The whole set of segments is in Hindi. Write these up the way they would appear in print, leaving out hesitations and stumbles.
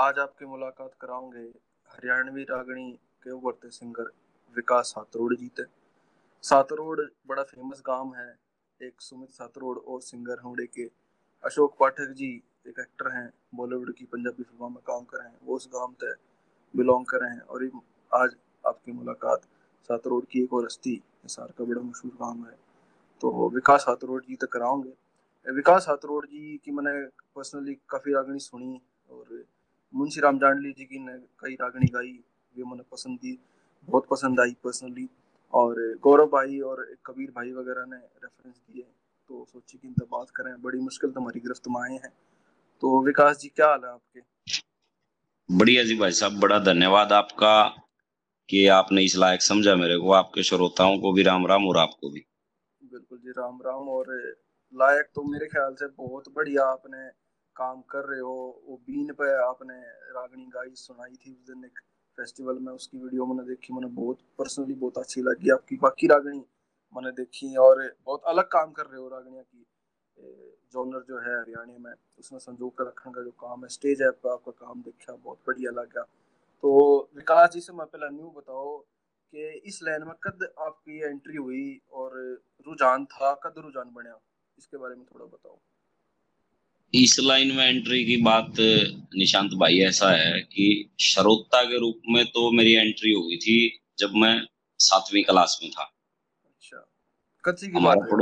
आज आपकी मुलाकात कराऊंगे हरियाणवी रागणी के उभरते सिंगर विकास सतरोड़ जी से। सतरोड़ बड़ा फेमस गांव है। एक सुमित सतरोड़ और सिंगर होने के अशोक पाठक जी एक एक्टर हैं, बॉलीवुड की पंजाबी फिल्मों में काम कर रहे हैं, वो उस गांव से बिलोंग कर रहे हैं। और आज आपकी मुलाकात सतरोड़ की एक और हस्ती, हिसार का बड़ा मशहूर गांव है, तो विकास सतरोड़ जी तक कराऊंगे। विकास सतरोड़ जी की मैंने पर्सनली काफ़ी रागणी सुनी और मुंशी राम जांडली जी की ने कई रागणी गाई, वे मैंने पसंद दी, बहुत पसंद आई पर्सनली। और गौरव भाई और कबीर भाई वगैरह ने रेफरेंस दिए, तो सोची कि इनसे बात करें। बड़ी मुश्किल तो हमारी गिरफ्त में आए हैं। तो विकास जी, क्या हाल है आपके? बढ़िया जी भाई साहब, बड़ा धन्यवाद आपका कि आपने इस लायक समझा मेरे को। आपके श्रोताओं को भी राम राम और आपको भी। बिल्कुल जी, राम राम। और लायक तो मेरे ख्याल से बहुत बढ़िया आपने काम कर रहे हो। वो बीन पे आपने रागनी गाई सुनाई थी उस दिन एक फेस्टिवल में, उसकी वीडियो मैंने देखी, मैंने बहुत पर्सनली बहुत अच्छी लगी आपकी। बाकी रागनी मैंने देखी और बहुत अलग काम कर रहे हो। रागनिया की जॉनर जो है हरियाणा में, उसमें संजो कर रखने का जो काम है, स्टेज ऐप पर आपका काम देखा, बहुत बढ़िया लगा। तो विकास जी से मैं पहला न्यू बताओ कि इस लाइन में कद आपकी एंट्री हुई और रुझान था, कद रुझान बना, इसके बारे में थोड़ा बताओ। इस लाइन में एंट्री की बात निशांत भाई ऐसा है कि श्रोता के रूप में तो मेरी एंट्री हुई थी जब मैं 7वीं क्लास में था। अच्छा, कब की बात है?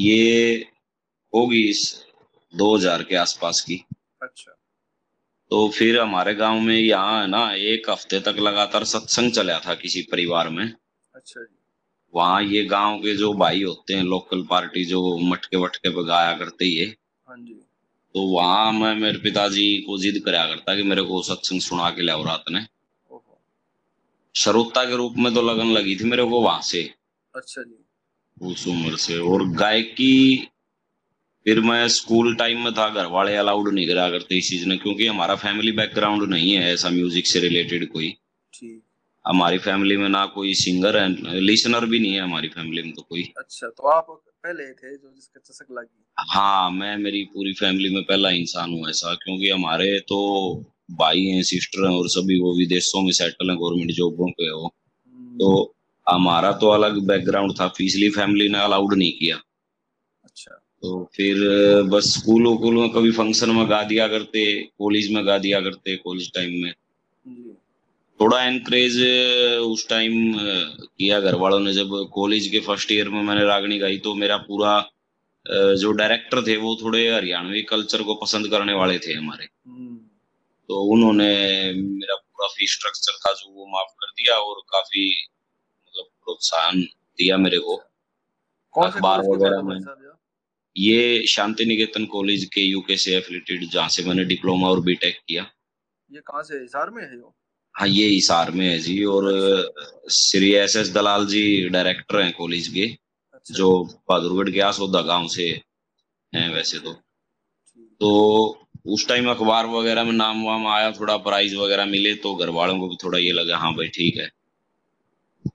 ये होगी इस 2000 के आसपास की। अच्छा। तो फिर हमारे गांव में यहाँ है ना, एक हफ्ते तक लगातार सत्संग चला था किसी परिवार में। अच्छा जी। वहाँ ये गाँव के जो भाई होते हैं, लोकल पार्टी जो मटके वटके पे गाया करते ये, तो वहाँ मैं मेरे पिताजी को जिद कराया करता कि मेरे को सत्संग सुना के लिया। रात ने श्रोता के रूप में तो लगन लगी थी मेरे को वहां से। अच्छा जी। उस उम्र से। और गायकी फिर मैं स्कूल टाइम में था, घर वाले अलाउड नहीं करा करते इस चीज ने, क्योंकि हमारा फैमिली बैकग्राउंड नहीं है ऐसा म्यूजिक से रिलेटेड कोई। हमारी फैमिली में ना कोई सिंगर है, लिसनर भी नहीं है हमारी फैमिली में तो कोई। अच्छा, तो आप पहले थे जो जिसके चस्क लगी? हाँ, मैं मेरी पूरी फैमिली में पहला इंसान हूँ ऐसा, क्योंकि हमारे तो भाई हैं, सिस्टर हैं और सभी वो विदेशों में सेटल हैं, गवर्नमेंट जॉबों पे हो, तो हमारा तो अलग बैकग्राउंड था, इसलिए फैमिली ने अलाउड नहीं किया। अच्छा। तो फिर बस स्कूल वकूल में कभी फंक्शन में गा दिया करते, कॉलेज में गा दिया करते। कॉलेज टाइम में थोड़ा एनकरेज उस टाइम किया घर वालों ने। जब कॉलेज के फर्स्ट ईयर में मैंने रागनी गाई तो मेरा पूरा जो डायरेक्टर थे वो थोड़े हरियाणवी कल्चर को पसंद करने वाले थे हमारे, तो उन्होंने मेरा पूरा फी स्ट्रक्चर था जो वो माफ कर दिया और काफी मतलब प्रोत्साहन दिया मेरे को। अखबार वगैरह में ये शांति निकेतन कॉलेज के यूके से एफिलिएटेड, जहाँ से मैंने डिप्लोमा और बीटेक किया। ये कहाँ से, हिसार में है? हाँ, ये हिसार में है जी। और श्री SS दलाल जी डायरेक्टर हैं कॉलेज के। अच्छा। जो बहादुरगढ़ के आसोदा गांव से हैं वैसे तो उस टाइम अखबार वगैरह में नाम वाम आया, थोड़ा प्राइज वगैरह मिले, तो घर वालों को भी थोड़ा ये लगा हाँ भाई ठीक है।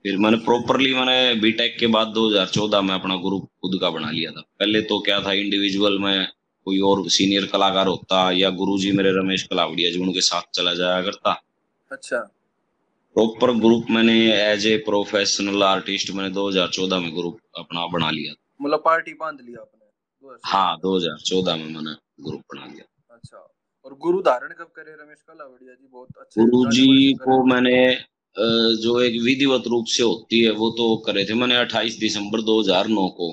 फिर मैंने प्रॉपरली मैंने बीटेक के बाद 2014 में अपना ग्रुप खुद का बना लिया था। पहले तो क्या था, इंडिविजुअल में कोई और सीनियर कलाकार होता या गुरु जी मेरे रमेश कलावड़िया जी उनके साथ चला जाया करता। अच्छा। प्रॉपर ग्रुप मैंने एज ए प्रोफेशनल आर्टिस्ट मैंने 2014 में ग्रुप अपना बना लिया, मतलब पार्टी बांध लिया आपने? हाँ, 2014 में मैंने ग्रुप बना लिया। अच्छा। और गुरु धारण कब करे रमेश कलावड़िया जी? बहुत अच्छे गुरु जी को मैंने जो एक विधिवत रूप से होती है वो तो करे थे मैंने 28 दिसंबर 2009 को।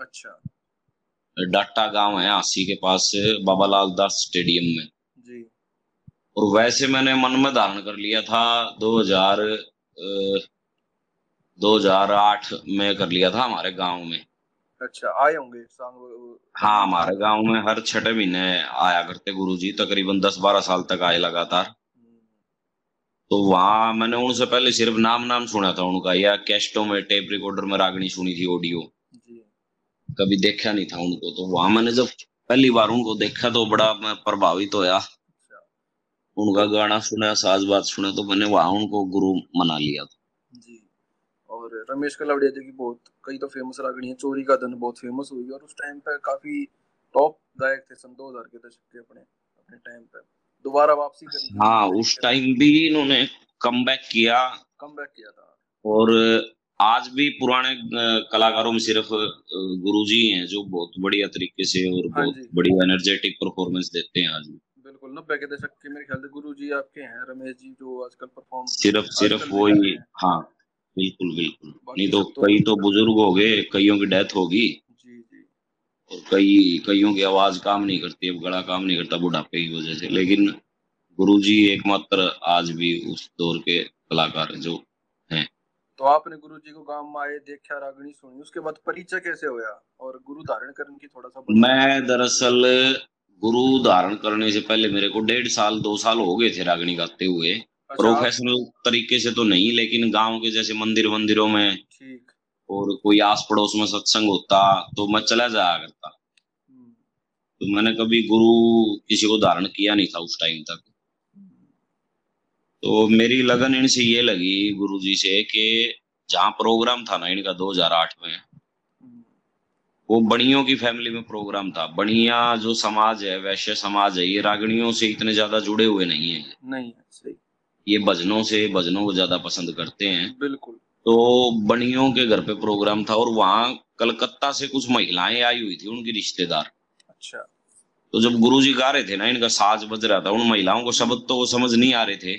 अच्छा। डाटा गाँव है हांसी के पास, बाबा लाल दास स्टेडियम में। और वैसे मैंने मन में धारण कर लिया था 2008 में कर लिया था हमारे गांव में। अच्छा, आए होंगे? हाँ, हमारे गांव में हर 6 महीने आया करते गुरुजी, तकरीबन 10-12 साल तक आए लगातार। तो वहाँ मैंने उनसे पहले सिर्फ नाम सुना था उनका, या कैस्टो में टेप रिकॉर्डर में रागनी सुनी थी ऑडियो, कभी देखा नहीं था उनको। तो वहाँ मैंने जब पहली बार उनको देखा तो बड़ा मैं प्रभावित होया, उनका गाना सुना, साज बात सुना, तो मैंने वहाँ उनको गुरु मना लिया था जी। और रमेश कलावड़िया जी की बहुत कई तो फेमस रागनी है, चोरी का धन बहुत फेमस हुई और उस टाइम पे काफी टॉप गायक थे सन 2000 के दशक के अपने टाइम पे। दोबारा वापसी करी। हाँ, उस टाइम भी इन्होंने कमबैक किया था। और आज भी पुराने कलाकारों में सिर्फ गुरुजी हैं जो बहुत बढ़िया तरीके से और बहुत बढ़िया एनर्जेटिक परफॉर्मेंस देते हैं आज भी। बिल्कुल, 90 के दशक के मेरे ख्याल से गुरुजी आपके हैं रमेश जी, जो आजकल परफॉर्म सिर्फ वो ही। हाँ बिल्कुल बिल्कुल, नहीं तो कई तो बुजुर्ग हो गए, कईयों की डेथ होगी और कईयों की आवाज काम नहीं करती, अब गला काम नहीं करता बुढ़ापे की वजह से, लेकिन गुरुजी एकमात्र आज भी उस दौर के कलाकार जो हैं। तो आपने गुरुजी को गांव में आए देखा, रागनी सुनी, उसके बाद परिचय कैसे होया और गुरु धारण करने की थोड़ा सा। मैं दरअसल गुरु धारण करने से पहले मेरे को 1.5 साल 2 साल हो गए थे रागनी गाते हुए। अच्छा। प्रोफेशनल तरीके से तो नहीं, लेकिन गाँव के जैसे मंदिर मंदिरों में और कोई आस पड़ोस में सत्संग होता तो मैं चला जाया करता। तो मैंने कभी गुरु किसी को धारण किया नहीं था उस टाइम तक। तो मेरी लगन इनसे ये लगी गुरुजी से कि जहाँ प्रोग्राम था ना इनका 2008 में, वो बनियों की फैमिली में प्रोग्राम था। बनिया जो समाज है, वैश्य समाज है, ये रागणियों से इतने ज्यादा जुड़े हुए नहीं है, नहीं सही, ये भजनों से, भजनों को ज्यादा पसंद करते हैं। बिल्कुल। तो बनियों के घर पे प्रोग्राम था और वहाँ कलकत्ता से कुछ महिलाएं आई हुई थी, उनकी रिश्तेदार। अच्छा। तो जब गुरुजी गा रहे थे ना, इनका साज बज रहा था, उन महिलाओं को शब्द तो वो समझ नहीं आ रहे थे,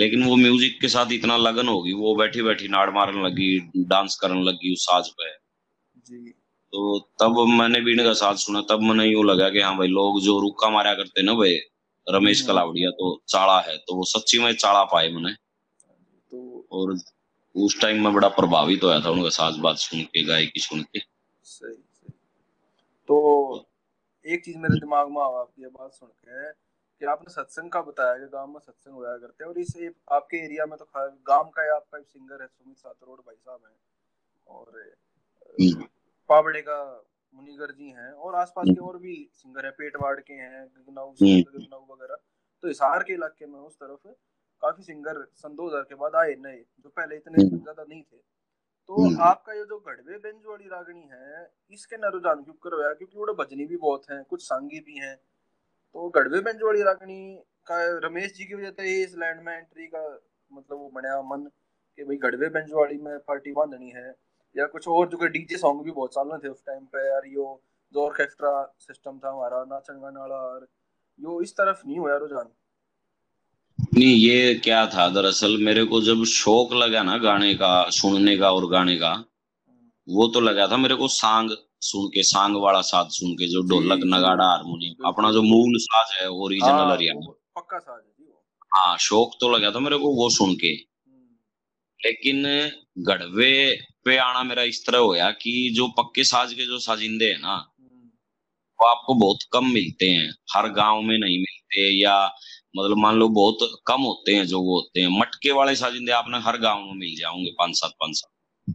लेकिन वो म्यूजिक के साथ इतना लगन होगी, वो बैठी बैठी नाड़ मारने लगी, डांस करने लगी उस साज पे। जी। तो तब मैंने भी इनका साज सुना, तब मैंने यूं लगा कि हाँ भाई, लोग जो रुक्का मारा करते ना भाई रमेश कलावड़िया तो चाड़ा है, तो वो सच्ची में चाड़ा पाए मैंने। और उस टाइम में बड़ा प्रभावित होया था उनका साज बात सुन के, गायकी सुन के। सही सही। तो एक चीज मेरे दिमाग में आया आपकी बात सुन के कि आपने सत्संग का बताया कि गांव में सत्संग होया करते हैं, और इस आपके एरिया में तो गांव का ही आपका सिंगर है सुमित सतरोड़ भाई साहब हैं, और पावड़े का मुनिगर जी हैं, और आसपास के और भी सिंगर है, पेटवाड़ के हैं, गगनाऊ वगैरह। तो हिसार के इलाके में उस तरफ काफी सिंगर सन 2000 के बाद आए नए, जो पहले इतने ज्यादा नहीं थे। तो आपका ये जो गढ़वे बेंज वाली रागनी है, इसके ना रुझान क्यों करवाया, क्योंकि वो भजनी भी बहुत हैं, कुछ सांगी भी हैं। तो गढ़वे बेंज वाली रागनी का रमेश जी की वजह से इस लैंड में एंट्री का मतलब वो बनाया मन कि भाई गढ़वे बेंज वाली में पार्टी बांधनी है, या कुछ और, जो कि डीजे सॉन्ग भी बहुत साल थे उस टाइम पे यार, यो जो ऑर्केस्ट्रा सिस्टम था हमारा, नाचन गाना वाला, और यो इस तरफ नहीं हुआ रुझान। नहीं, ये क्या था दरअसल मेरे को जब शौक लगा ना गाने का, सुनने का और गाने का, वो तो लगा था मेरे को सांग सुन के, सांग वाला साज सुन के, जो ढोलक नगाड़ा हारमोनियम, अपना जो मूल साज है ओरिजिनल हरियाणा पक्का साज है। हाँ, शौक तो लगा था मेरे को वो सुन के, लेकिन गढ़वे पे आना मेरा इस तरह होया कि जो पक्के साज के जो साजिंदे है ना, वो आपको बहुत कम मिलते हैं, हर गाँव में नहीं मिलते, या मतलब मान लो बहुत कम होते हैं जो वो होते हैं। मटके वाले साजिंदे आपने हर गांव में मिल जाओगे, 5-7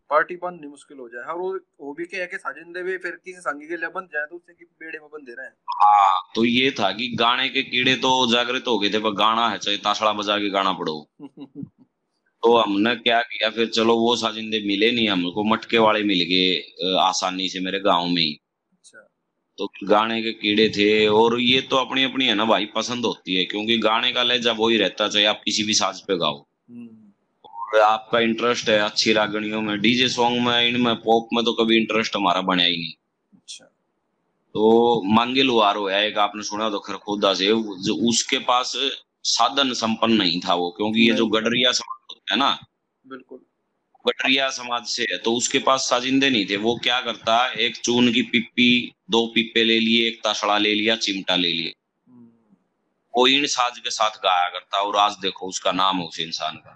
पार्टी बंद नहीं मुश्किल हो जाए। हर वो भी क्या है कि साजिंदे भी फिर किसी संगी के लिए बंद जाए तो उससे कि बेड़े में बंद दे रहे हैं। हाँ, तो ये था कि गाने के कीड़े तो जागृत हो गए थे, पर गाना है चाहे ताशड़ा बजा के गाना पड़ो। तो हमने क्या किया फिर, चलो वो साजिंदे मिले नहीं हमको, मटके वाले मिल गए आसानी से मेरे गाँव में ही। तो गाने के कीड़े थे, और ये तो अपनी अपनी है ना भाई पसंद होती है, क्योंकि गाने का लहजा वही रहता चाहे आप किसी भी साज पे गाओ। और आपका इंटरेस्ट है अच्छी रागणियों में, डीजे सॉन्ग में, इनमें, पॉप में तो कभी इंटरेस्ट हमारा बना ही नहीं। अच्छा। तो मांगे लुहार होया, एक आपने सुना तो खरखोदा से, जो उसके पास साधन संपन्न नहीं था वो, क्योंकि ये जो गडरिया समाज है ना, बिल्कुल गटरिया समाज से है, तो उसके पास साजिंदे नहीं थे। वो क्या करता, एक चून की पिप्पी, 2 पिप्पे ले लिए, एक ताशड़ा ले लिया, चिमटा ले लिए, वो इन साज के साथ गाया करता। और आज देखो उसका नाम है उस इंसान का।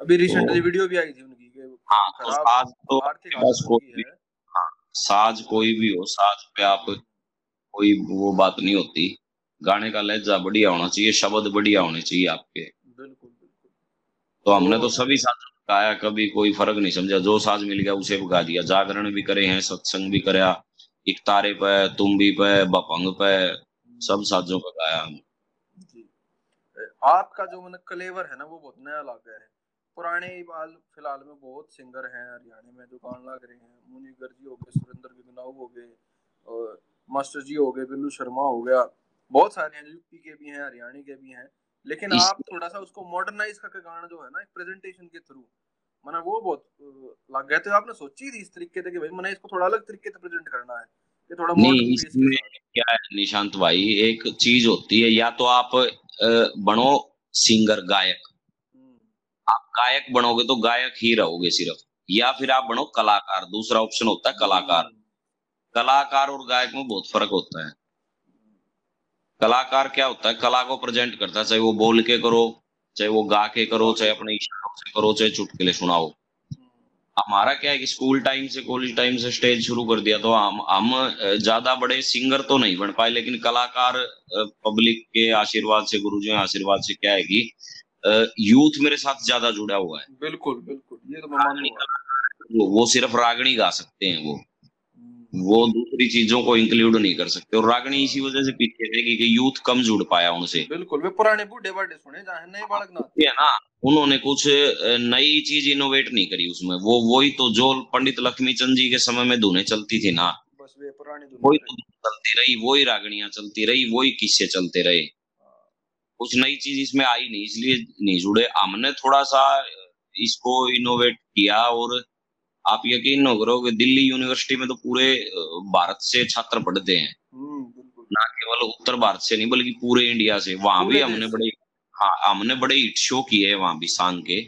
अभी रिसेंटली वीडियो भी आई थी उनकी के। हाँ, तो साज तो बस कोई, हाँ, साज कोई भी हो, साज पे आप कोई वो बात नहीं होती, गाने का लहजा बढ़िया होना चाहिए, शब्द बढ़िया होने चाहिए आपके। बिल्कुल बिल्कुल। तो हमने तो सभी साज गाया, कभी कोई फर्क नहीं समझा, जो साज मिल गया उसे गा दिया। जागरण भी करे हैं, सत्संग भी कराया, इकतारे पे, तुम भी पे, बपंग पे, सब साजों का गाया। आपका जो मन कलेवर है ना वो बहुत नया लगा है। पुराने बाल फिलहाल में बहुत सिंगर हैं हरियाणा में जो गान लग रहे हैं, मुनिगर जी हो गए, सुरेंद्र बिगनाऊ हो गए, और मास्टर जी हो गए, बिल्लू शर्मा हो गया, बहुत सारे हैं, यूपी के भी हैं, हरियाणा के भी हैं, लेकिन आप थोड़ा सा उसको मॉडर्नाइज करके गाना जो है ना प्रेजेंटेशन के थ्रू मैंने वो बहुत लग गए थे। आपने सोची थी इस तरीके से कि भाई मैंने इसको थोड़ा अलग तरीके से प्रेजेंट करना है कि थोड़ा मॉडर्न फेस में क्या है। निशांत भाई एक चीज होती है, या तो आप बनो सिंगर गायक, आप गायक बनोगे तो गायक ही रहोगे सिर्फ, या फिर आप बनो कलाकार, दूसरा ऑप्शन होता है कलाकार। कलाकार और गायक में बहुत फर्क होता है। कलाकार क्या होता है, कला को प्रेजेंट करता है, चाहे वो बोल के करो, चाहे वो गा के करो, चाहे अपने इशारों से करो, चाहे चुटकुले सुनाओ। हमारा क्या है कि स्कूल टाइम से कॉलेज टाइम से स्टेज शुरू कर दिया, तो हम ज्यादा बड़े सिंगर तो नहीं बन पाए, लेकिन कलाकार पब्लिक के आशीर्वाद से, गुरुजी के आशीर्वाद से क्या है कि यूथ मेरे साथ ज्यादा जुड़ा हुआ है। बिल्कुल बिल्कुल, ये तो मानिए वो सिर्फ रागणी गा सकते हैं, वो दूसरी चीजों को इंक्लूड नहीं कर सकते, और रागनी इसी वजह से पीछे है कि यूथ कम जुड़ पाया उनसे। बिल्कुल, वे पुराने बूढ़े बड़े सुने जाए नए बालक ना, उन्होंने कुछ नई चीज इनोवेट नहीं करी उसमें, वो वही तो जो पंडित लक्ष्मी चंद जी के समय में धुने चलती थी ना, बस वे पुरानी वही चलती रही, वही रागनियां चलती रही, वही किस्से चलते रहे, कुछ नई चीज इसमें आई नहीं, इसलिए नहीं जुड़े। हमने थोड़ा सा इसको इनोवेट किया, और आप यकीन न करो कि दिल्ली यूनिवर्सिटी में तो पूरे भारत से छात्र पढ़ते हैं, ना केवल उत्तर भारत से नहीं बल्कि पूरे इंडिया से। वहां भी हमने बड़े हिट शो किए वहां भी सांग के,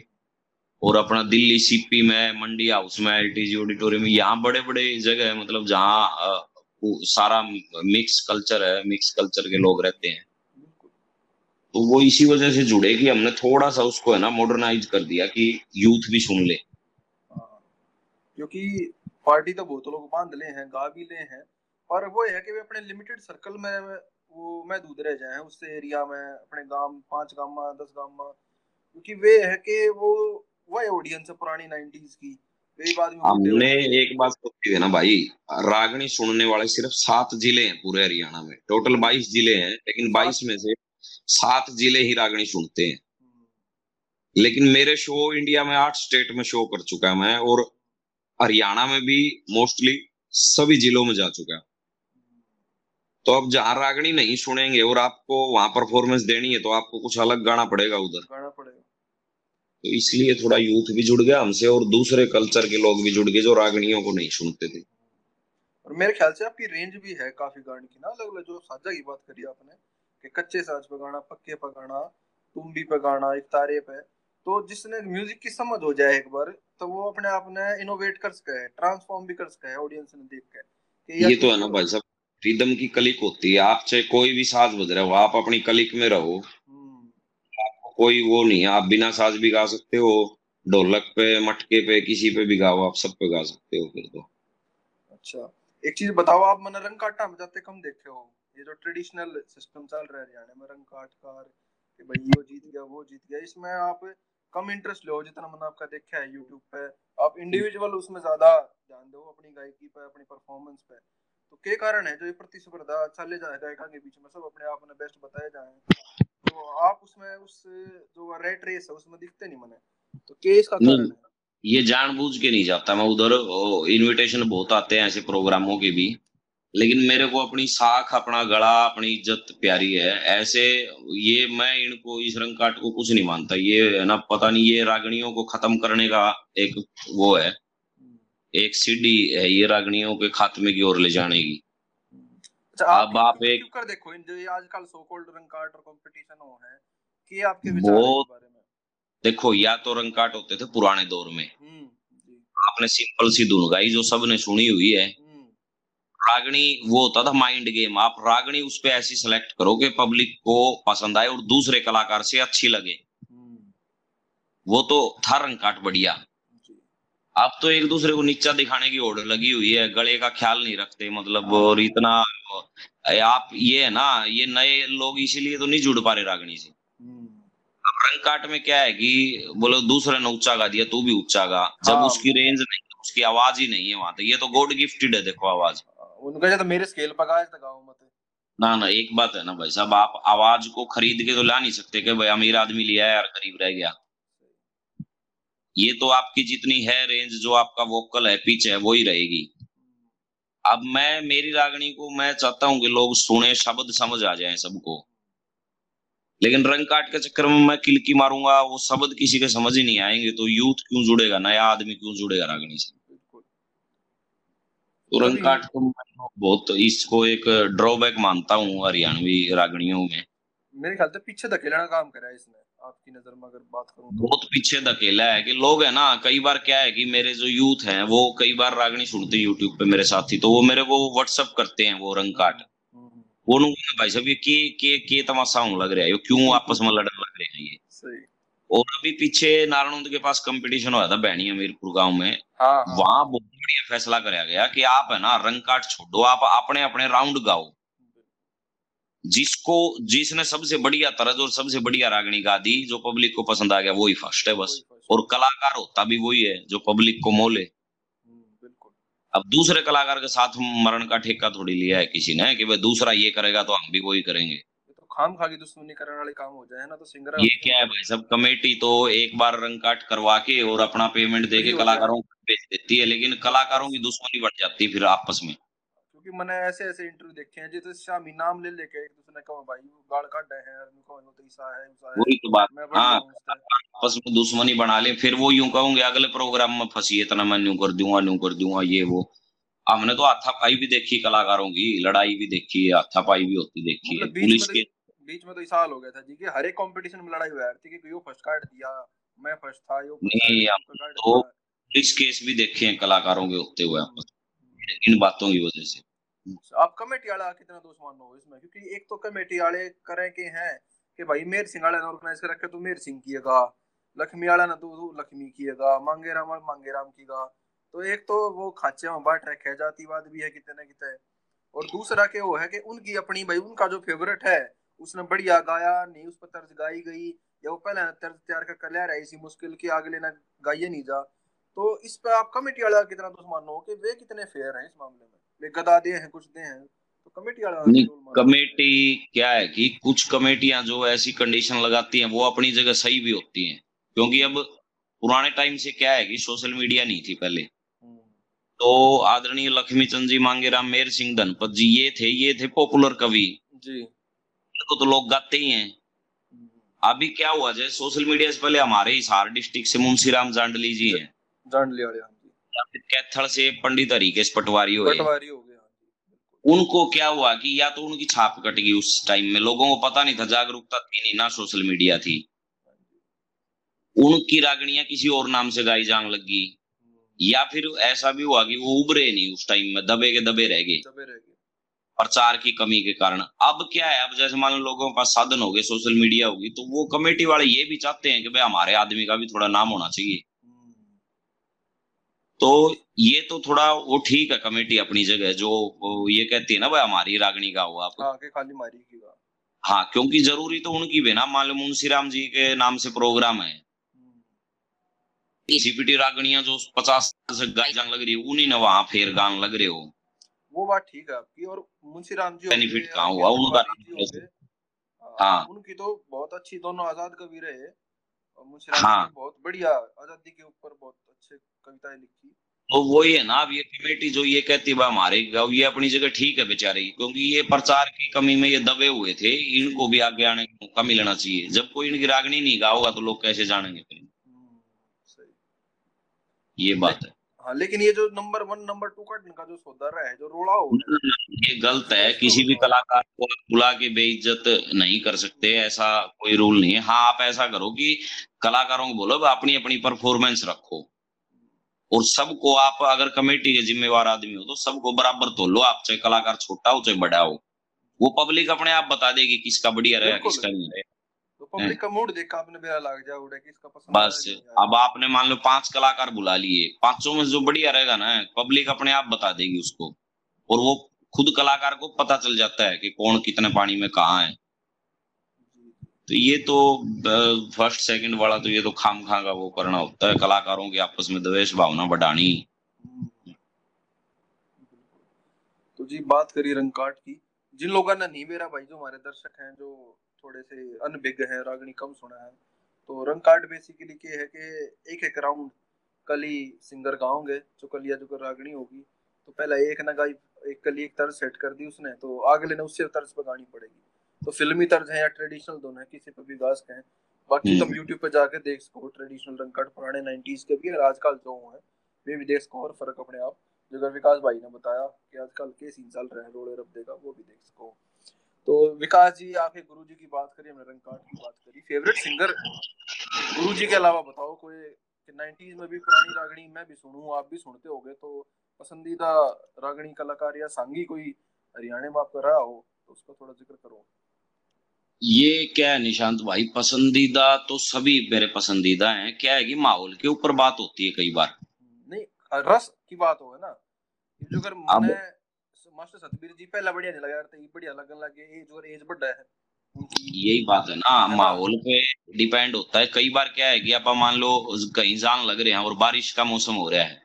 और अपना दिल्ली सीपी में मंडी हाउस में एलटीजी ऑडिटोरियम, यहाँ बड़े बड़े जगह है, मतलब जहाँ सारा मिक्स कल्चर है, मिक्स कल्चर के लोग रहते हैं, तो वो इसी वजह से जुड़े कि हमने थोड़ा सा उसको है ना मॉडर्नाइज कर दिया कि यूथ भी सुन ले, क्योंकि पार्टी तो बहुत लोग बांध ले हैं, गा भी ले हैं, पर वो है कि वे अपने लिमिटेड सर्कल में वो महदूद रह जाए उससे एरिया में, अपने गांव 5 गांव 10 गांव, क्योंकि वे है कि वो ऑडियंस है पुरानी 90s की। हमने एक बात सोची है ना भाई, रागनी सुनने वाले सिर्फ 7 जिले हैं पूरे हरियाणा में, टोटल 22 जिले हैं, लेकिन 22 में से 7 जिले ही रागनी सुनते हैं। लेकिन मेरे शो इंडिया में 8 स्टेट में शो कर चुका मैं, और हरियाणा में भी मोस्टली सभी जिलों में जा चुका। तो अब जहां रागनी नहीं सुनेंगे और आपको वहां परफॉर्मेंस देनी है, तो आपको कुछ अलग गाना पड़ेगा उधर, तो इसलिए थोड़ा यूथ भी जुड़ गया हमसे, और दूसरे कल्चर के लोग भी जुड़ गए जो रागनियों को नहीं सुनते थे। और मेरे ख्याल से आपकी रेंज भी है काफी गाने की ना, अलग अलग, जो साजा की बात करी आपने कि कच्चे साज पे गाना, पक्के पे गाना, तुम भी पे गाना, इफ्तारे पे, तो जिसने म्यूजिक की समझ हो जाए एक बार, तो वो अपने आप ने इनोवेट कर सका है, ट्रांसफॉर्म भी कर सका है ऑडियंस ने देख के। ये तो है ना भाई साहब, रिदम की कलिक होती है, आप चाहे कोई भी साज बज रहा हो, आप अपनी कलिक में रहो, आपको कोई वो नहीं है, आप बिना साज भी गा सकते हो, ढोलक पे, मटके पे, किसी पे भी गाओ, आप सब पे गा सकते हो फिर तो। अच्छा, एक चीज बताओ, आप मन रंग काटा में जाते कम देखे हो, ये जो ट्रेडिशनल सिस्टम चल रहा है हरियाणा में, रंग काट कार कि भाई ये जीत गया वो जीत गया, इसमें आप कम इंटरेस्ट लो, जितना मैंने आपका देखा है यूट्यूब पे, आप इंडिविजुअल उसमें ज्यादा ध्यान दो अपनी गायकी पे, अपनी परफॉर्मेंस पे, तो क्या कारण है जो ये प्रतिस्पर्धा चले जाए गायका के बीच में, सब अपने आप ने बेस्ट बताए जाए, तो आप उसमें उस जो रेट रेस है उसमें दिखते नहीं मने, तो क्या इसका कारण है? ये जानबूझ के नहीं जाता मैं उधर, इन्विटेशन बहुत आते हैं ऐसे प्रोग्रामों के भी, लेकिन मेरे को अपनी साख, अपना गला, अपनी इज्जत प्यारी है, ऐसे ये मैं इनको इस रंग काट को कुछ नहीं मानता, ये ना पता नहीं ये रागनियों को खत्म करने का एक वो है, एक सीढ़ी है ये रागनियों के खात्मे की ओर ले जाने की। अब आप एक कर देखो जो आजकल सो कॉल्ड रंग काट और कंपटीशन हो है कि आपके विचार इस बारे में देखो, या तो रंग काट होते थे पुराने दौर में, आपने सिंपल सी धुन गाई जो सबने सुनी हुई है। रागनी वो होता था माइंड गेम, आप रागनी उस पे ऐसी सेलेक्ट करो कि पब्लिक को पसंद आए और दूसरे कलाकार से अच्छी लगे, वो तो था रंग काट बढ़िया। अब तो एक दूसरे को नीचा दिखाने की होड़ लगी हुई है, गले का ख्याल नहीं रखते मतलब, और इतना आप ये है ना, ये नए लोग इसीलिए तो नहीं जुड़ पा रहे रागनी से। अब रंग काट में क्या है कि बोलो दूसरे ने ऊंचा गा दिया तू भी ऊंचा गा, जब उसकी रेंज नहीं, उसकी आवाज ही नहीं है वहां तक, ये तो गॉड गिफ्टेड है देखो आवाज उनका, तो मेरे स्केल पर गाज तक आओ मत ना ना। एक बात है ना भाई साहब, आप आवाज को खरीद के तो ला नहीं सकते कि भाई अमीर आदमी लिया यार गरीब रह गया, ये तो आपकी जितनी है रेंज, जो आपका वोकल है पिच है वही रहेगी। अब मैं मेरी रागणी को मैं चाहता हूं कि लोग सुने, शब्द समझ आ जाए सबको, लेकिन रंग काट के चक्कर में मैं किलकी मारूंगा, वो शब्द किसी के समझ ही नहीं आएंगे तो यूथ क्यों जुड़ेगा, नया आदमी क्यों जुड़ेगा रागणी से। तो रंग काट को मैं बहुत इसको एक ड्रॉबैक मानता हूँ हरियाणवी रागणियों में। मेरे ख्याल से पीछे धकेलना काम करा है इसने, आपकी नजर में अगर बात करूं तो। बहुत पीछे धकेला है कि लोग है ना, कई बार क्या है कि मेरे जो यूथ हैं वो कई बार रागणी सुनते हैं यूट्यूब पे मेरे साथी, तो वो मेरे को व्हाट्सएप करते हैं वो रंग काट, वो भाई साहब ये के तमाशा होने लग रहा है, क्यों आपस में लड़ने लग रहे हैं ये सही। और अभी पीछे नारायण के पास कंपटीशन हुआ था बैनी अमीरपुर गांव में, वहां बहुत बढ़िया फैसला कराया गया कि आप है ना रंग काट छोड़ो, आप अपने अपने राउंड गाओ, जिसको जिसने सबसे बढ़िया तरज और सबसे बढ़िया रागणी गा दी, जो पब्लिक को पसंद आ गया वही फर्स्ट है बस, और कलाकार होता भी वही है जो पब्लिक को मोले। अब दूसरे कलाकार के साथ मरण का ठेका थोड़ी लिया है किसी ने कि भाई दूसरा ये करेगा तो हम भी वही करेंगे, खाम खा के दुश्मनी करने वाले काम हो जाए ना। तो सिंगर ये क्या है भाई सब, कमेटी तो एक बार रंग काट करवा के और अपना पेमेंट दे के कलाकारों को भेज देती है, लेकिन कलाकारों की दुश्मनी बढ़ जाती है फिर आपस में। क्योंकि मैंने ऐसे ऐसे इंटरव्यू देखे हैं जैसे शामी नाम ले लेके एक दूसरे का, भाई वो गाल काट है और उनको वो तो ईसा है ईसा है, वही तो बात। हां आपस में दुश्मनी बना ले, फिर वो यूं कहूंगे अगले प्रोग्राम में फंसी इतना मैं यूं कर दूंगा ये वो। हमने तो हाथापाई भी देखी कलाकारों की, लड़ाई भी देखी, हाथापाई भी होती देखी है पुलिस के। बीच में तो इस हाल हो गया था जी कि हर एक कंपटीशन में लड़ाई हुआ है कि यो फर्स्ट कार्ड दिया, मैं फर्स्ट था, यो नहीं कार्ड तो दिया। पुलिस केस भी देखे हैं कलाकारों के होते हुए इन बातों की वजह से। आप कमेटी वाला कितना दोष मान लो इसमें, क्योंकि एक तो कमेटी वाले करे के हैं कि भाई मेहर सिंह वाले ने ऑर्गेनाइज कर रखे तो मेहर सिंह किएगा, लक्ष्मी वाला ने तो लक्ष्मी किएगा, मांगे राम कीगा, तो एक तो वो खांचे में बांट रखे है, जातिवाद भी है कितने कितने, और दूसरा के वो है कि उनकी अपनी भाई उनका जो फेवरेट है उसने बढ़िया गाया नहीं, उस पर तर्ज गाई गई या वो पहले तर्ज तैयार करके ले रहा है इसी मुश्किल की आगे लेना गाइए नहीं जा, तो इस पर आप कमेटी वाला कितना दोष मानो कि वे कितने फेयर हैं इस मामले में, वे गदा दे हैं कुछ दे हैं। तो कमेटी वाला कमेटी क्या है कि कुछ कमेटियां जो ऐसी कंडीशन लगाती हैं वो अपनी जगह सही भी होती हैं, क्योंकि अब पुराने टाइम से क्या है कि सोशल मीडिया नहीं थी पहले, तो आदरणीय लक्ष्मी चंद जी, मांगेराम, मेहर सिंह, धनपत जी ये थे पॉपुलर कवि जी, तो लोग गाते ही हैं। अभी क्या हुआ जैसे सोशल मीडिया से पहले हमारे हिसार डिस्ट्रिक्ट से मुंशी राम जांडली जी हैं, जांडली वाले जी, कैथल से पंडित हरिकेश पटवारी हो गए, उनको क्या हुआ कि या तो उनकी छाप कट गई उस टाइम में, लोगों को पता नहीं था, जागरूकता थी नहीं ना, सोशल मीडिया थी, उनकी रागणियां किसी और नाम से गाई जांग लगी, या फिर ऐसा भी हुआ कि वो उभरे नहीं उस टाइम में, दबे के दबे रह गए प्रचार की कमी के कारण। अब क्या है, अब जैसे मान लो लोगों के पास साधन हो गए, सोशल मीडिया होगी, तो वो कमेटी वाले ये भी चाहते हैं कि भाई हमारे आदमी का भी थोड़ा नाम होना चाहिए, तो ये तो थोड़ा वो ठीक है कमेटी अपनी जगह जो ये कहती है ना भाई हमारी रागणी का हुआ आपको, हाँ, क्योंकि जरूरी तो उनकी भी ना, मान लो मुंशी राम जी के नाम से प्रोग्राम है, सीपीटी रागणियां जो 50 से गाय जान लग रही है उन्हीं ने वहां फेर गान लग रहे हो, वो बात ठीक है आपकी। और मुंशी राम जी बेनिफिट कहाँ हुआ उनका, उनकी तो बहुत अच्छी दोनों आजाद कवि रहे, और मुंशी राम जी बहुत बढ़िया आजादी के ऊपर बहुत अच्छे कविताएं लिखी, तो वही है ना। अब ये कमेटी जो ये कहती है हमारे गाँव, ये अपनी जगह ठीक है बेचारे, क्योंकि ये प्रचार की कमी में ये दबे हुए थे, इनको भी आगे आने का मौका मिलना चाहिए, जब कोई इनकी रागनी नहीं गाओगा तो लोग कैसे जानेंगे फिर, ये बात है। हाँ, लेकिन ये जो नंबर 1 नंबर 2 काटने का जो सौदा रहा है, जो रोड़ा हो रहा है, ये गलत है, किसी भी कलाकार को बुला के बेइज्जत नहीं कर सकते, ऐसा कोई रूल नहीं है। हाँ, आप ऐसा करो कि कलाकारों को बोलो अपनी अपनी परफॉर्मेंस रखो, और सबको आप अगर कमेटी के जिम्मेवार आदमी हो तो सबको बराबर तो लो आप, चाहे कलाकार छोटा हो चाहे बड़ा हो, वो पब्लिक अपने आप बता देगी किसका बढ़िया रहेगा किसका नहीं रहेगा, तो पब्लिक का मूड देखा आपने बेरा लग जा उड़े कि इसका पसंद बस। अब आपने मान लो 5 कलाकार बुला लिए, 5 में जो बढ़िया रहेगा ना पब्लिक अपने आप बता देगी उसको, और वो खुद कलाकार को पता चल जाता है कि कौन कितने पानी में कहाँ है। तो ये तो फर्स्ट सेकंड वाला तो ये तो खाम खा का वो करना होता है, कलाकारों की आपस में द्वेष भावना बढ़ानी। तो जी बात करी रंग काट की, जिन लोगों ने नहीं मेरा भाई जो हमारे दर्शक हैं जो थोड़े से अनभिज्ञ है, रागनी कम सुना है, तो रंग काट बेसिकली के है कि एक एक राउंड कली सिंगर गाओगे जो कलिया जो रागनी होगी, तो पहला एक ना गाई एक कली एक तर्ज सेट कर दी उसने, तो अगले ने उससे तर्ज पर गानी पड़ेगी। तो फिल्मी तर्ज है या ट्रेडिशनल दोनों है, किसी पर भी गाज कहें। बाकी तुम यूट्यूब पर जाकर देख सको ट्रेडिशनल रंग कट, पुराने 90s के भी और आजकल जो हैं वे भी देख सको, और फर्क अपने आप जो अगर विकास भाई ने बताया कि आजकल के सीन चल रहे हैं रोड़े रब्दे का, वो भी देख सको। तो विकास जी, आपके गुरु जी की बात करी, हमने रंग काट की बात करी, फेवरेट सिंगर गुरु जी के अलावा बताओ कोई 90s में भी पुरानी रागणी मैं भी सुनूं, आप भी सुनते होंगे, तो पसंदीदा रागणी कलाकार या सांगी कोई हरियाणा में आपका रहा हो तो उसका थोड़ा जिक्र करो। ये क्या है निशांत भाई, पसंदीदा तो सभी मेरे पसंदीदा हैं, क्या है कि माहौल के ऊपर बात होती है कई बार, नहीं रस की बात हो ना, जो अगर मैंने मास्टर सतबीर जी पहला बढ़िया नहीं लगा यार, तो ये बढ़िया लगन लगे, एज और एज बढ़ा है, यही बात है ना, माहौल पे डिपेंड होता है। कई बार क्या है कि आप मान लो कहीं जान लग रहे हैं और बारिश का मौसम हो रहा है,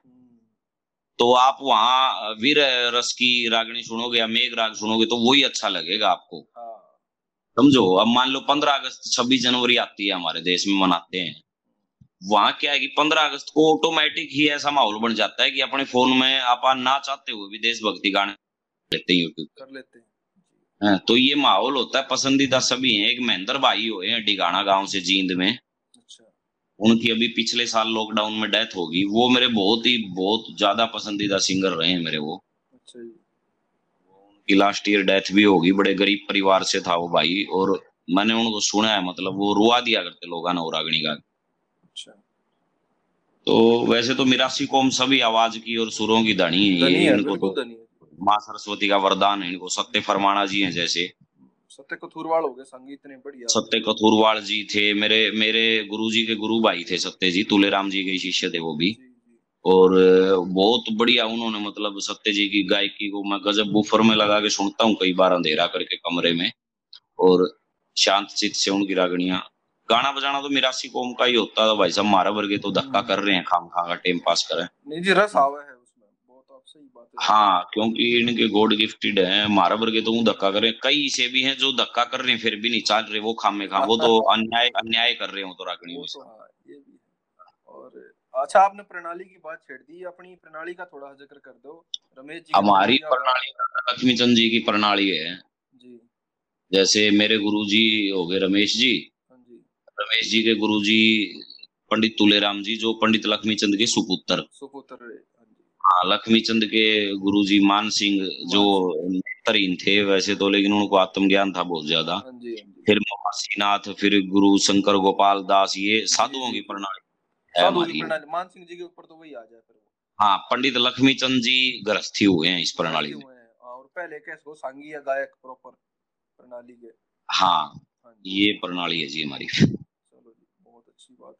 तो आप वहाँ वीर रस की रागनी सुनोगे या मेघ राग सुनोगे तो वही अच्छा लगेगा आपको, समझो। अब मान लो 15 अगस्त 26 जनवरी आती है हमारे देश में मनाते हैं, वहाँ क्या है कि 15 अगस्त को ऑटोमेटिक ही ऐसा माहौल बन जाता है कि अपने फोन में आप ना चाहते हुए भी देशभक्ति गाने लेते हैं, यूट्यूब कर लेते हैं। तो ये माहौल होता है, पसंदीदा सभी हैं। एक महेंद्र भाई हुए हैं डिगाना गांव से जींद में, अच्छा। उनकी अभी पिछले साल लॉकडाउन में डेथ होगी, वो मेरे बहुत ज्यादा पसंदीदा सिंगर रहे हैं मेरे, वो अच्छा। उनकी लास्ट ईयर डेथ भी होगी, बड़े गरीब परिवार से था वो भाई, और मैंने उनको सुना है, मतलब वो रुआ दिया करते लोग ना रागणी गा, अच्छा। तो वैसे तो मिरासी कौम सभी आवाज की और सुरों की धनी है, इनको माँ सरस्वती का वरदान है इनको। सत्य फरमाना जी हैं, जैसे सत्य कथूरवाल हो गए, संगीत ने बढ़िया। सत्य कथूरवाल जी थे मेरे गुरुजी के गुरु भाई थे, सत्य जी तुले राम जी के शिष्य थे वो भी, जी, जी। और बहुत बढ़िया उन्होंने, मतलब सत्य जी की गायकी को मैं गजब बुफर में लगा के सुनता हूँ कई बार, अंधेरा करके कमरे में, और शांत चित से उनकी रागणियां। गाना बजाना तो मिरासी कौम का ही होता था भाई साहब, मारा वर्गे तो धक्का कर रहे हैं, खाम खा का टाइम पास कर रहे, हाँ, क्योंकि इनके गॉड गिफ्टेड है। मारा भर के तो धक्का कर रहे हैं, कई से भी हैं जो धक्का कर रहे हैं फिर भी नहीं चाल रहे, वो खामे खाम, वो तो अन्याय कर रहे हो तो रागणी में। और अच्छा, आपने प्रणाली की बात छेड़ दी, अपनी प्रणाली का थोड़ा जिक्र कर दो रमेश जी। हमारी प्रणाली लक्ष्मी चंद जी की प्रणाली है जी, जैसे मेरे गुरु जी हो गए रमेश जी, रमेश जी के गुरु जी पंडित तुले राम जी जो पंडित लक्ष्मी चंद के सुपुत्र, हाँ, लक्ष्मी चंद के गुरुजी मान सिंह जो नेत्रहीन थे वैसे तो, लेकिन उनको आत्मज्ञान था बहुत ज्यादा। फिर मसीनाथ, फिर गुरु शंकर गोपाल दास, ये साधुओं की प्रणाली। मान सिंह जी के ऊपर तो वही आ जाए फिर, हाँ। पंडित लक्ष्मी चंद जी गृहस्थी हुए हैं इस प्रणाली में, और पहले कैसे सांगी या गायक प्रॉपर प्रणाली के, हाँ, ये प्रणाली है जी हमारी। चलो जी, बहुत अच्छी बात।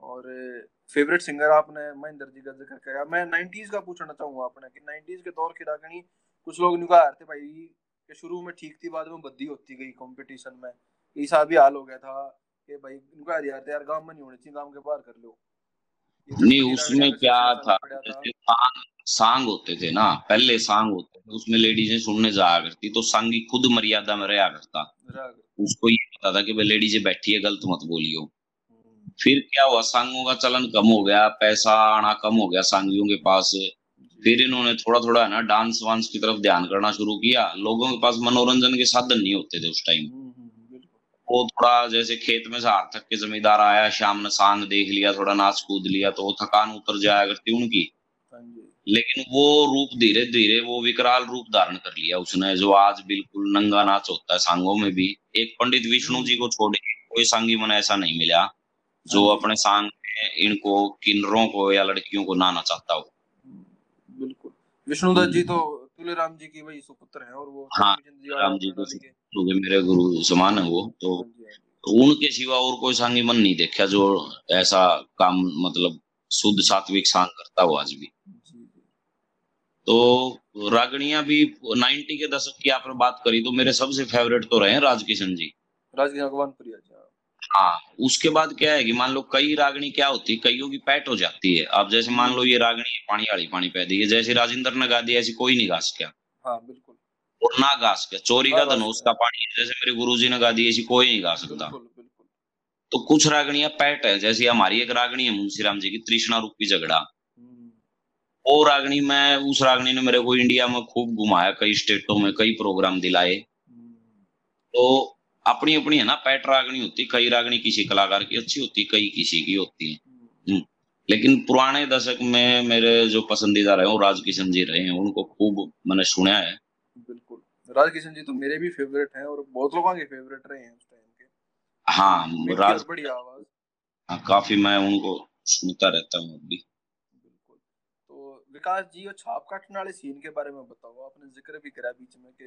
और फेवरेट सिंगर आपने महेंद्र जी का जिक्र किया, मैं 90s का पूछना चाहूंगा आपने कि 90s के दौर की रागणी कुछ लोग निकाल रहे थे भाई कि शुरू में ठीक थी, बाद में बद्दी होती गई कंपटीशन में, ऐसा भी हाल हो गया था कि भाई निकाल यार यार गांव में नहीं होनी चाहिए, गांव के बाहर कर लो। नहीं, उसमें क्या था, सांग होते थे ना पहले, सांग होते थे, उसमें लेडीजें सुनने जाया करती, तो सांगी खुद मर्यादा में रहा करता, उसको ये पता था कि भाई लेडीजें बैठी है, गलत मत बोलियो। फिर क्या हुआ, सांगों का चलन कम हो गया, पैसा आना कम हो गया सांगियों के पास, फिर इन्होंने थोड़ा थोड़ा है ना डांस वांस की तरफ ध्यान करना शुरू किया। लोगों के पास मनोरंजन के साधन नहीं होते थे उस टाइम, वो थोड़ा जैसे खेत में से हार थक के जमींदार आया, शाम ने सांग देख लिया, थोड़ा नाच कूद लिया, तो वो थकान उतर जाया करती उनकी। लेकिन वो रूप धीरे धीरे वो विकराल रूप धारण कर लिया उसने, जो आज बिल्कुल नंगा नाच होता है सांगों में भी। एक पंडित विष्णु जी को छोड़ के कोई सांगी मन ऐसा नहीं मिला जो अपने सांग में इनको किन्नरों को या लड़कियों को नाना चाहता हो। बिल्कुल, विष्णुदास जी तो तुले राम जी की वही सुपुत्र हैं, और वो हाँ, राम जी को मेरे गुरु समान है वो, तो उनके सिवा और कोई सांगी मन नहीं देखा जो ऐसा काम, मतलब शुद्ध सात्विक सांग करता हो आज भी। तो रागणिया भी 90 के दशक की आपने बात करी, तो मेरे सबसे फेवरेट तो रहे हैं राजकिशन जी, हाँ। उसके बाद क्या है कि मान लो कई रागणी क्या होती है, कईयों की पैट हो जाती है। अब जैसे मान लो ये रागणी पानी वाली पानी पै दी है, जैसे राजेंद्र ने गा दिया, ऐसी कोई नहीं गा सका, हाँ बिल्कुल, और ना गा सका। चोरी का धन उसका पानी, जैसे मेरे गुरुजी ने गा दी, ऐसी कोई नहीं गा सकता। तो कुछ रागणियां पैट है, जैसे हमारी एक रागणी है मुंशी राम जी की, तृष्णा रूपी झगड़ा, वो रागनी में, उस रागनी ने मेरे को इंडिया में खूब घुमाया, कई स्टेटों में कई प्रोग्राम दिलाए। तो अपनी अपनी है ना पैट रागनी होती, कई रागनी किसी कलाकार की अच्छी होती, कई किसी की होती है। लेकिन पुराने दशक में मेरे जो पसंदीदा रहे वो राजकिशन जी रहे हैं, उनको खूब मैंने सुना है। बिल्कुल, राजकिशन जी तो मेरे भी फेवरेट हैं और बहुत लोगों के फेवरेट रहे हैं उस टाइम के। हाँ, राज बड़ी आवाज। हाँ, काफी मैं उनको सुनता रहता हूँ अभी। बिल्कुल। तो विकास जी और छाप काटने वाले सीन के बारे में बताओ, आपने जिक्र भी करा बीच में के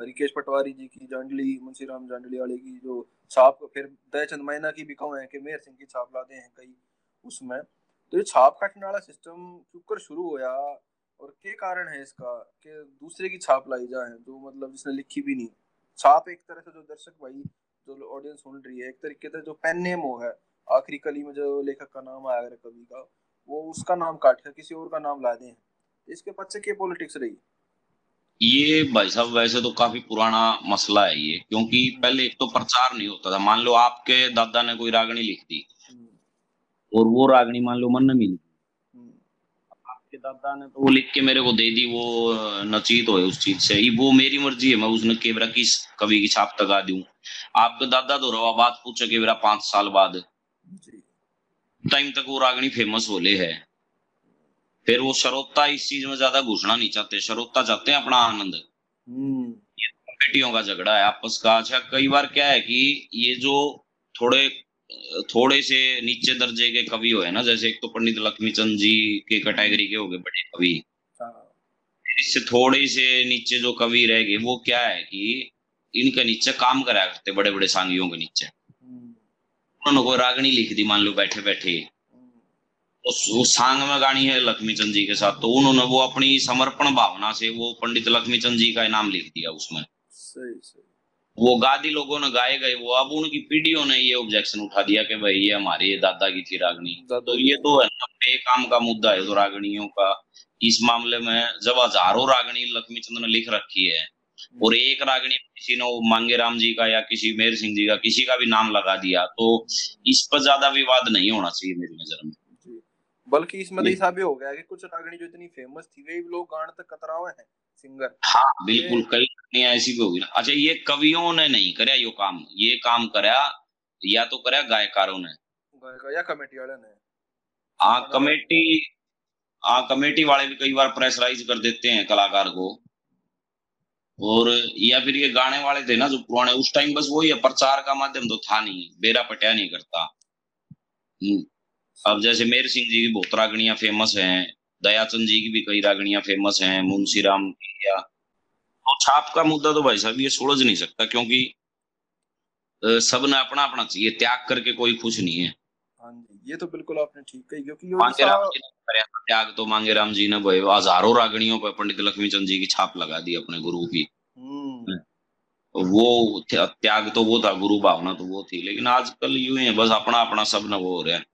हरिकेश पटवारी जी की, जांडली मुंशी राम जांडली वाले की जो छाप, फिर दयाचंद मैना की भी कहूं है कि मेहर सिंह की छाप लाते हैं कई उसमें। तो ये छाप काटने वाला सिस्टम क्यों शुरू होया और क्या कारण है इसका कि दूसरे की छाप लाई जाए जो मतलब जिसने लिखी भी नहीं? छाप एक तरह से जो दर्शक भाई जो ऑडियंस सुन रही है, एक तरीके से जो पेन नेम वो है, आखिरी कली में जो लेखक का नाम आया अगर कवि का, वो उसका नाम काट कर किसी और का नाम ला दें, इसके पीछे क्या पॉलिटिक्स रही? ये भाई साहब वैसे तो काफी पुराना मसला है ये, क्योंकि पहले एक तो प्रचार नहीं होता था। मान लो आपके दादा ने कोई रागनी लिख दी और वो रागनी मान लो मन न मिली, आपके दादा ने तो वो लिख के मेरे को दे दी, वो नचीत होए उस चीज से ही, वो मेरी मर्जी है, मैं उसने केवरा किस कवि की छाप तका दूं। आपके दादा तो रवाबात पूछे केवरा 5 साल बाद टाइम तक वो रागनी फेमस होले है। फिर वो श्रोता इस चीज में ज्यादा घुसना नहीं चाहते, श्रोता चाहते हैं अपना आनंद। ये कमेटियों का झगड़ा है आपस का। अच्छा, कई बार क्या है कि ये जो थोड़े से नीचे दर्जे के कवि हो है ना, जैसे एक तो पंडित लक्ष्मी चंद जी के कैटेगरी के हो गए बड़े कवि, इससे थोड़े से नीचे जो कवि रह गए वो क्या है कि इनके नीचे काम कराया करते बड़े बड़े सांगियों के नीचे। उन्होंने कोई रागनी लिख दी मान लो बैठे बैठे, वो सांग में गानी है लक्ष्मीचंद जी के साथ, तो उन्होंने वो अपनी समर्पण भावना से वो पंडित लक्ष्मीचंद जी का नाम लिख दिया उसमें। सही सही। वो गादी लोगों ने गाए गए वो, अब उनकी पीढ़ियों ने ये ऑब्जेक्शन उठा दिया कि भाई ये हमारी दादा की थी रागनी। तो ये तो है ना बे काम का मुद्दा है तो रागनियों का। इस मामले में जब हजारों रागनी लक्ष्मीचंद ने लिख रखी है और एक रागनी किसी ने मांगे राम जी का या किसी मेहर सिंह जी का किसी का भी नाम लगा दिया, तो इस पर ज्यादा विवाद नहीं होना चाहिए मेरी नजर में। बल्कि इसमें तो हिसाब ये हो गया कि कुछ रागनी जो इतनी फेमस थी वे लोग गान तक कतरावे हैं सिंगर। हाँ बिल्कुल, कई रागनियां ऐसी भी होगी ना। अच्छा, ये कवियों ने नहीं कराया यो काम, ये काम कराया या तो कराया गायकारों ने या कमेटी वाले ने। कमेटी वाले भी कई बार प्रेशराइज कर देते हैं कलाकार को, और या फिर ये गाने वाले थे ना जो पुराने उस टाइम, बस वही है प्रचार का माध्यम तो था नहीं, बेरा पटिया नहीं करता। अब जैसे मेहर सिंह जी की बहुत रागनियां फेमस हैं, दयाचंद जी की भी कई रागनियां फेमस हैं, मुंशी राम की, और छाप का मुद्दा तो भाई साहब ये सुलझ नहीं सकता, क्योंकि सब ने अपना अपना चाहिए, त्याग करके कोई खुश नहीं है। ये तो बिल्कुल आपने ठीक कही, क्योंकि त्याग तो मांगे राम जी ने भाई हजारों रागनियों पर पंडित लक्ष्मीचंद जी की छाप लगा दी अपने गुरु की। वो त्याग तो वो था, गुरु भावना तो वो थी, लेकिन आजकल यूं है बस अपना अपना सब न वो हो रहा है।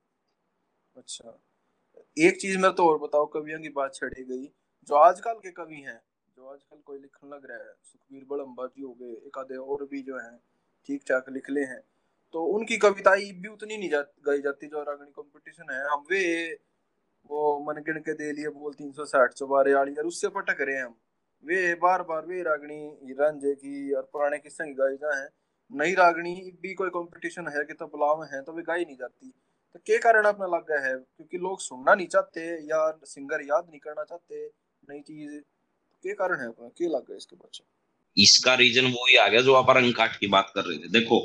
अच्छा, एक चीज में तो और बताओ, कवियों की बात छड़ी गई, जो आजकल के कवि हैं जो आजकल कोई लिखने लग रहा है, सुखबीर बड़म्बा जी हो गए, एक आधे और भी जो हैं ठीक ठाक लिख ले हैं, तो उनकी कविताएं भी उतनी नहीं गाई जाती जो रागनी कंपटीशन है। हम वे वो मन गिन के दे लिए बोल 360 चौबारे उससे पटक रहे हम, वे बार बार वे रागनी रांझे की और पुराने किस्से की गाई जाए, नई रागनी भी कोई कंपटीशन है कि तबलाव है तो वे गाई नहीं जाती। तो क्या कारण अपना लग गया है? क्योंकि लोग सुनना नहीं चाहते या सिंगर याद नहीं करना चाहते नई चीज, क्या कारण है अपना क्या लग गया इसके पीछे? इसका रीजन वो ही आ गया जो आप रंगकाट की बात कर रहे थे। देखो,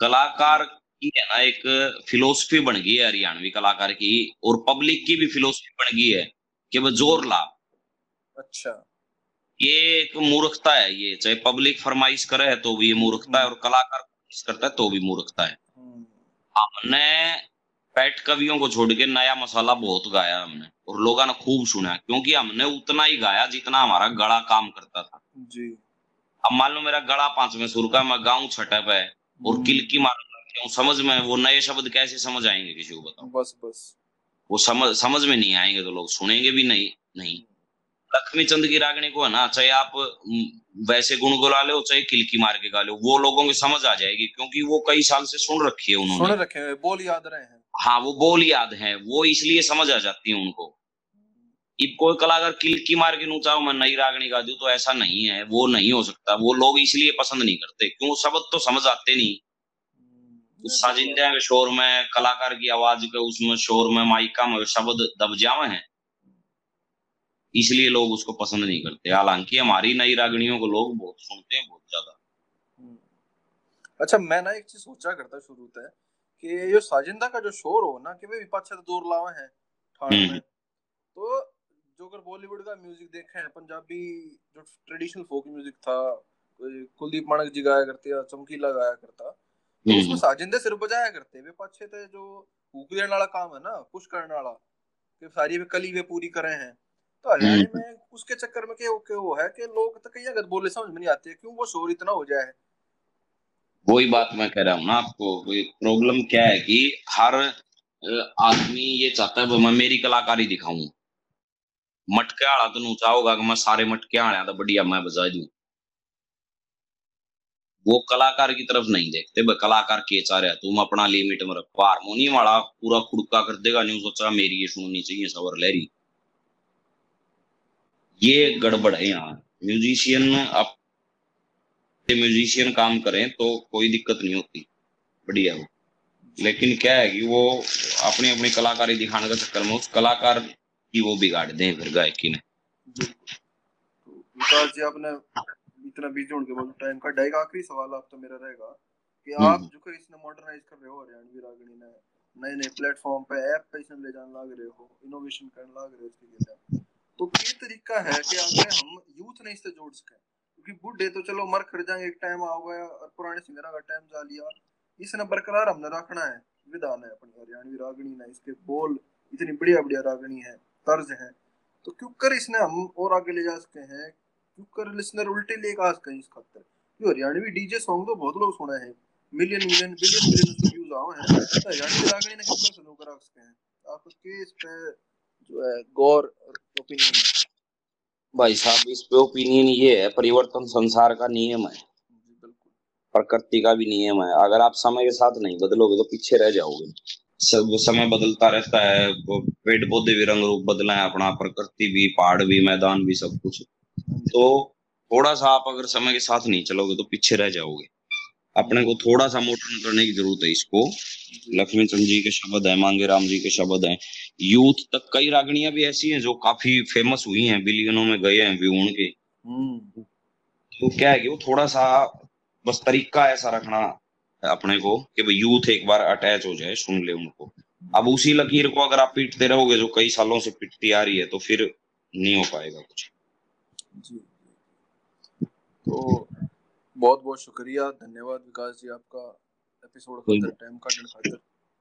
कलाकार की है ना एक फिलोसफी बन गई है हरियाणवी कलाकार की, और पब्लिक की भी फिलोसफी बन गई है कि वह जोर ला। अच्छा, ये एक मूर्खता है, ये चाहे पब्लिक फरमाइश करे है तो भी ये मूर्खता है और कलाकार करता है तो भी मूर्खता है। हमने पैट कवियों को छोड़ के नया मसाला बहुत गाया हमने और लोगों ने खूब सुना, क्योंकि हमने उतना ही गाया जितना हमारा गला काम करता था जी। अब मान लो मेरा गला 5वें सुर का, मैं गाऊं 6ठे पे और किलकी मारूं, समझ में वो नए शब्द कैसे समझ आएंगे किसी को बताओ? बस वो समझ में नहीं आएंगे तो लोग सुनेंगे भी नहीं। लक्ष्मी चंद की रागनी को है ना, चाहे आप वैसे गुण गुला लो चाहे किलकी मार के गा लो, वो लोगों की समझ आ जाएगी, क्योंकि वो कई साल से सुन रखी है उन्होंने, सुन रखे हैं, बोल याद रहे हैं। हाँ, वो बोल याद है, वो इसलिए समझ आ जाती है उनको। इनको कलाकार किलकी मार के नूचाओ मैं नई रागणी गा दूं, तो ऐसा नहीं है, वो नहीं हो सकता। वो लोग इसलिए पसंद नहीं करते क्यों, शब्द तो समझ आते नहीं। साजिंदा के शोर में, कलाकार की आवाज के उसमें शोर में, माइका में शब्द दब जावे हैं, इसलिए लोग उसको पसंद नहीं करते। हालांकि हमारी नई रागणियों को लोग बहुत सुनते हैं, बहुत ज्यादा। अच्छा, मैं ना एक चीज सोचा करता शुरू से कि ये साजिंदा का जो शोर हो ना, कि वे विपक्ष से जोर लावे हैं ठाड़ में, तो जो अगर बॉलीवुड का म्यूजिक देखे हैं, पंजाबी जो ट्रेडिशनल फोक म्यूजिक था, कुलदीप माणक जी गाया करते या चमकीला गाया करता, उसमें साजिंदे सिर्फ बजाया करते। वे पाछे थे जो हुक देने वाला काम है ना, पुश करने वाला, कि सारी वे कली वे पूरी करे हैं। तो हरियाणा में उसके चक्कर में के वो है कि लोग तक ये गद बोले समझ में नहीं आते क्यों वो शोर इतना हो जाए। वही बात मैं कह रहा हूँ ना आपको, प्रॉब्लम क्या है कि हर आदमी ये चाहता है मैं मेरी कलाकारी दिखाऊं, मटके आला तो ऊंचा होगा कि मैं सारे मटके आया तो बढ़िया मैं बजा दूं। वो कलाकार की तरफ नहीं देखते, भाई कलाकार के चाह रहा तुम अपना लिमिट में रखो। हारमोनियम वाला पूरा खुड़का कर देगा, नहीं सोचा मेरी ये सुननी चाहिए सवर लहरी, ये गड़बड़ है। यहाँ म्यूजिशियन, आप म्यूजिशियन काम करें तो कोई दिक्कत नहीं होती, बढ़िया हो। लेकिन क्या है कि वो अपनी अपनी कलाकारी दिखाने का चक्कर में उस कलाकार की वो बिगाड़ दें फिर गायकी ने। इतना बिजी होने के बाद टाइम का डाइग आखिरी सवाल आप तो मेरा रहेगा कि आप जो कि इसने मॉडर्नाइज कर रहे हो हरियाणवी रागणी ने, नए नए प्लेटफॉर्म पे ऐप पे इसने ले जाने लग रहे हो, इनोवेशन करने लग रहे हो इसके लिए, तो क्या तरीका है कि आगे हम यूथ ने इससे जोड़ सके? क्योंकि बूढ़े तो चलो मर खड़ जाएंगे, एक टाइम आ गया और पुराने सिंगरा का टाइम जा लिया, इसने बरकरार हमने रखना है। विधान है अपनी हरियाणवी रागणी ने, इसके बोल इतनी बढ़िया बढ़िया रागणी है, तर्ज है, तो क्यों कर इसने हम और आगे ले जा सकते हैं, कर लिसनर उल्टे ले आज कहीं इस खातर। ये हरियाणवी डीजे सॉन्ग तो बहुत लोग सुना है, मिलियन मिलियन बिलियन बिलियन उसके व्यूज आए हैं, तो हरियाणवी रागणी ने किस पर सुनो करा सकते हैं आप उसके इस पे जो है गौर ओपिनियन? भाई साहब, इस पे ओपिनियन ये है, परिवर्तन संसार का नियम है, प्रकृति का भी नियम है। अगर आप समय के साथ नहीं बदलोगे तो पीछे रह जाओगे। सब समय बदलता रहता है, पेड़ पौधे भी रंग रूप बदला है अपना, प्रकृति भी, पहाड़ भी, मैदान भी, सब कुछ। तो थोड़ा सा आप अगर समय के साथ नहीं चलोगे तो पीछे रह जाओगे। अपने को थोड़ा सा मॉडर्न करने की जरूरत है इसको। लक्ष्मी चंद जी के शब्द है, मांगे राम जी के शब्द हैं, यूथ तक कई रागणियां भी ऐसी हैं जो काफी फेमस हुई हैं, बिलियनों में गए हैं व्यू उनके। तो क्या है कि वो थोड़ा सा बस तरीका ऐसा रखना अपने को कि भाई यूथ एक बार अटैच हो जाए, सुन ले उनको। अब उसी लकीर को अगर आप पीटते रहोगे जो कई सालों से पिटती आ रही है, तो फिर नहीं हो पाएगा कुछ। जी, तो बहुत बहुत शुक्रिया, धन्यवाद विकास जी आपका एपिसोड का टाइम का दिन खातिर।